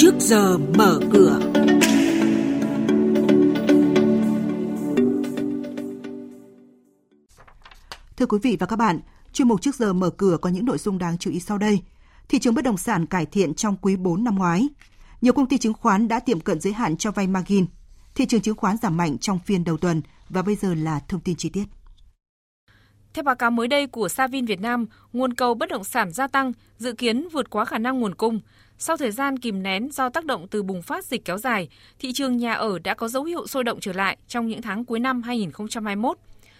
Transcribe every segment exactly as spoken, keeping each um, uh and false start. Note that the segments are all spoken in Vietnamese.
Trước giờ mở cửa. Thưa quý vị và các bạn, chuyên mục Trước giờ mở cửa có những nội dung đáng chú ý sau đây. Thị trường bất động sản cải thiện trong quý bốn năm ngoái. Nhiều công ty chứng khoán đã tiệm cận giới hạn cho vay margin. Thị trường chứng khoán giảm mạnh trong phiên đầu tuần. Và bây giờ là thông tin chi tiết. Theo báo cáo mới đây của Savills Việt Nam, nguồn cầu bất động sản gia tăng, dự kiến vượt quá khả năng nguồn cung. Sau thời gian kìm nén do tác động từ bùng phát dịch kéo dài, thị trường nhà ở đã có dấu hiệu sôi động trở lại trong những tháng cuối năm hai nghìn không trăm hai mươi mốt.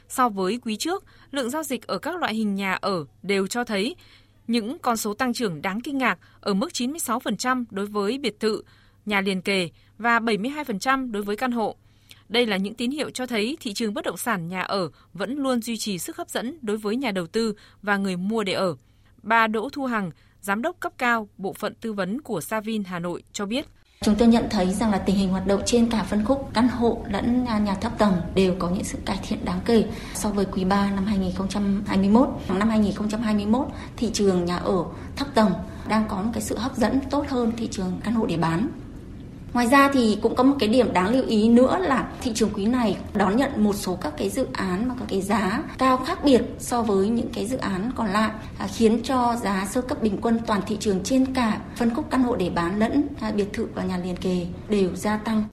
So với quý trước, lượng giao dịch ở các loại hình nhà ở đều cho thấy những con số tăng trưởng đáng kinh ngạc ở mức chín mươi sáu phần trăm đối với biệt thự, nhà liền kề và bảy mươi hai phần trăm đối với căn hộ. Đây là những tín hiệu cho thấy thị trường bất động sản nhà ở vẫn luôn duy trì sức hấp dẫn đối với nhà đầu tư và người mua để ở. Bà Đỗ Thu Hằng, Giám đốc cấp cao Bộ phận Tư vấn của Savills Hà Nội cho biết. Chúng tôi nhận thấy rằng là tình hình hoạt động trên cả phân khúc căn hộ lẫn nhà thấp tầng đều có những sự cải thiện đáng kể so với quý ba năm hai nghìn không trăm hai mươi mốt. Năm hai nghìn không trăm hai mươi mốt, thị trường nhà ở thấp tầng đang có một cái sự hấp dẫn tốt hơn thị trường căn hộ để bán. Ngoài ra thì cũng có một cái điểm đáng lưu ý nữa là thị trường quý này đón nhận một số các cái dự án mà có cái giá cao khác biệt so với những cái dự án còn lại, khiến cho giá sơ cấp bình quân toàn thị trường trên cả phân khúc căn hộ để bán lẫn biệt thự và nhà liền kề đều gia tăng.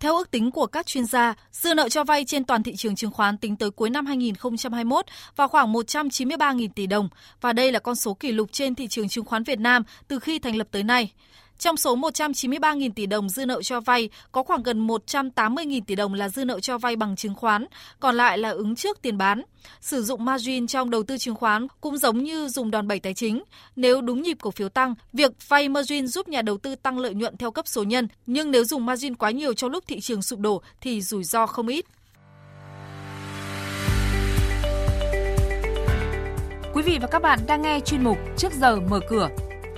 Theo ước tính của các chuyên gia, dư nợ cho vay trên toàn thị trường chứng khoán tính tới cuối năm hai nghìn không trăm hai mươi mốt vào khoảng một trăm chín mươi ba nghìn tỷ đồng và đây là con số kỷ lục trên thị trường chứng khoán Việt Nam từ khi thành lập tới nay. Trong số một trăm chín mươi ba nghìn tỷ đồng dư nợ cho vay, có khoảng gần một trăm tám mươi nghìn tỷ đồng là dư nợ cho vay bằng chứng khoán, còn lại là ứng trước tiền bán. Sử dụng margin trong đầu tư chứng khoán cũng giống như dùng đòn bẩy tài chính. Nếu đúng nhịp cổ phiếu tăng, việc vay margin giúp nhà đầu tư tăng lợi nhuận theo cấp số nhân, nhưng nếu dùng margin quá nhiều trong lúc thị trường sụp đổ thì rủi ro không ít. Quý vị và các bạn đang nghe chuyên mục Trước giờ mở cửa.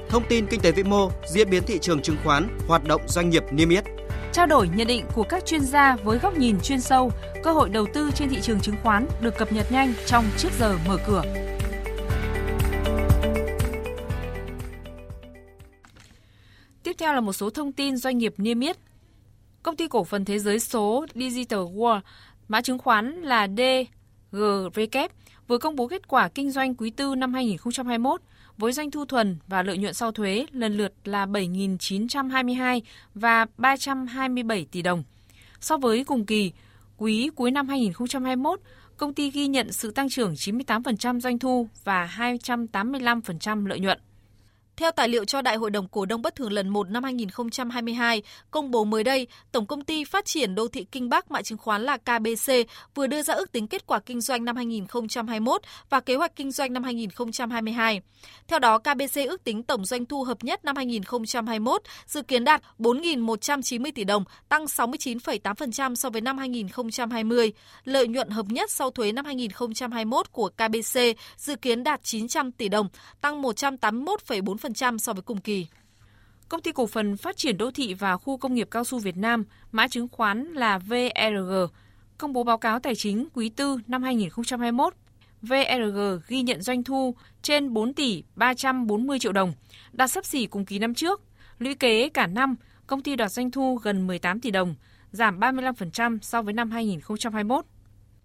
Thông tin kinh tế vĩ mô, diễn biến thị trường chứng khoán, hoạt động doanh nghiệp niêm yết. Trao đổi nhận định của các chuyên gia với góc nhìn chuyên sâu, cơ hội đầu tư trên thị trường chứng khoán được cập nhật nhanh trong Trước giờ mở cửa. Tiếp theo là một số thông tin doanh nghiệp niêm yết. Công ty cổ phần thế giới số Digital World, mã chứng khoán là đê giê rê ca pê tê, vừa công bố kết quả kinh doanh quý tư năm hai nghìn không trăm hai mươi mốt. Với doanh thu thuần và lợi nhuận sau thuế lần lượt là bảy nghìn chín trăm hai mươi hai và ba trăm hai mươi bảy tỷ đồng. So với cùng kỳ, quý cuối năm hai nghìn không trăm hai mươi mốt, công ty ghi nhận sự tăng trưởng chín mươi tám phần trăm doanh thu và hai trăm tám mươi lăm phần trăm lợi nhuận. Theo tài liệu cho Đại hội đồng Cổ đông bất thường lần một năm hai nghìn không trăm hai mươi hai, công bố mới đây, Tổng Công ty Phát triển Đô thị Kinh Bắc mã chứng khoán là ca bê xê vừa đưa ra ước tính kết quả kinh doanh năm hai nghìn không trăm hai mươi mốt và kế hoạch kinh doanh năm hai nghìn không trăm hai mươi hai. Theo đó, ca bê xê ước tính tổng doanh thu hợp nhất năm hai nghìn không trăm hai mươi mốt dự kiến đạt bốn nghìn một trăm chín mươi tỷ đồng, tăng sáu mươi chín phẩy tám phần trăm so với năm hai nghìn không trăm hai mươi. Lợi nhuận hợp nhất sau thuế năm hai nghìn không trăm hai mươi mốt của ca bê xê dự kiến đạt chín trăm tỷ đồng, tăng một trăm tám mươi mốt phẩy bốn phần trăm so với cùng kỳ. Công ty cổ phần phát triển đô thị và khu công nghiệp cao su Việt Nam, mã chứng khoán là vê rờ giê, công bố báo cáo tài chính quý tư năm hai nghìn không trăm hai mươi mốt. vê rờ giê ghi nhận doanh thu trên bốn tỷ ba trăm bốn mươi triệu đồng, đạt xấp xỉ cùng kỳ năm trước. Lũy kế cả năm, công ty đạt doanh thu gần mười tám tỷ đồng, giảm ba mươi lăm phần trăm so với năm hai nghìn không trăm hai mươi mốt.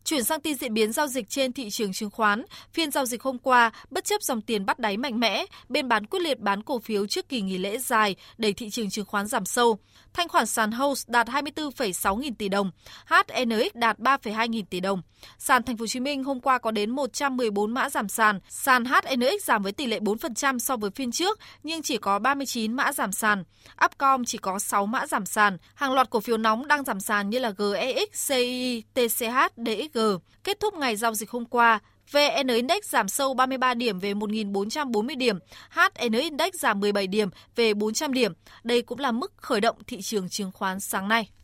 Chuyển sang tin diễn biến giao dịch trên thị trường chứng khoán, phiên giao dịch hôm qua, bất chấp dòng tiền bắt đáy mạnh mẽ, bên bán quyết liệt bán cổ phiếu trước kỳ nghỉ lễ dài đẩy thị trường chứng khoán giảm sâu. Thanh khoản sàn HOSE đạt hai mươi tư phẩy sáu nghìn tỷ đồng, hát en ích đạt ba phẩy hai nghìn tỷ đồng. Sàn Thành phố Hồ Chí Minh hôm qua có đến một trăm mười bốn mã giảm sàn, sàn hát en ích giảm với tỷ lệ bốn phần trăm so với phiên trước nhưng chỉ có ba mươi chín mã giảm sàn, Upcom chỉ có sáu mã giảm sàn. Hàng loạt cổ phiếu nóng đang giảm sàn như là giê e ích, xê i i, tê xê hát, đê ích giê. Kết thúc ngày giao dịch hôm qua, vê en-Index giảm sâu ba mươi ba điểm về một nghìn bốn trăm bốn mươi điểm, hát en-Index giảm mười bảy điểm về bốn trăm điểm. Đây cũng là mức khởi động thị trường chứng khoán sáng nay.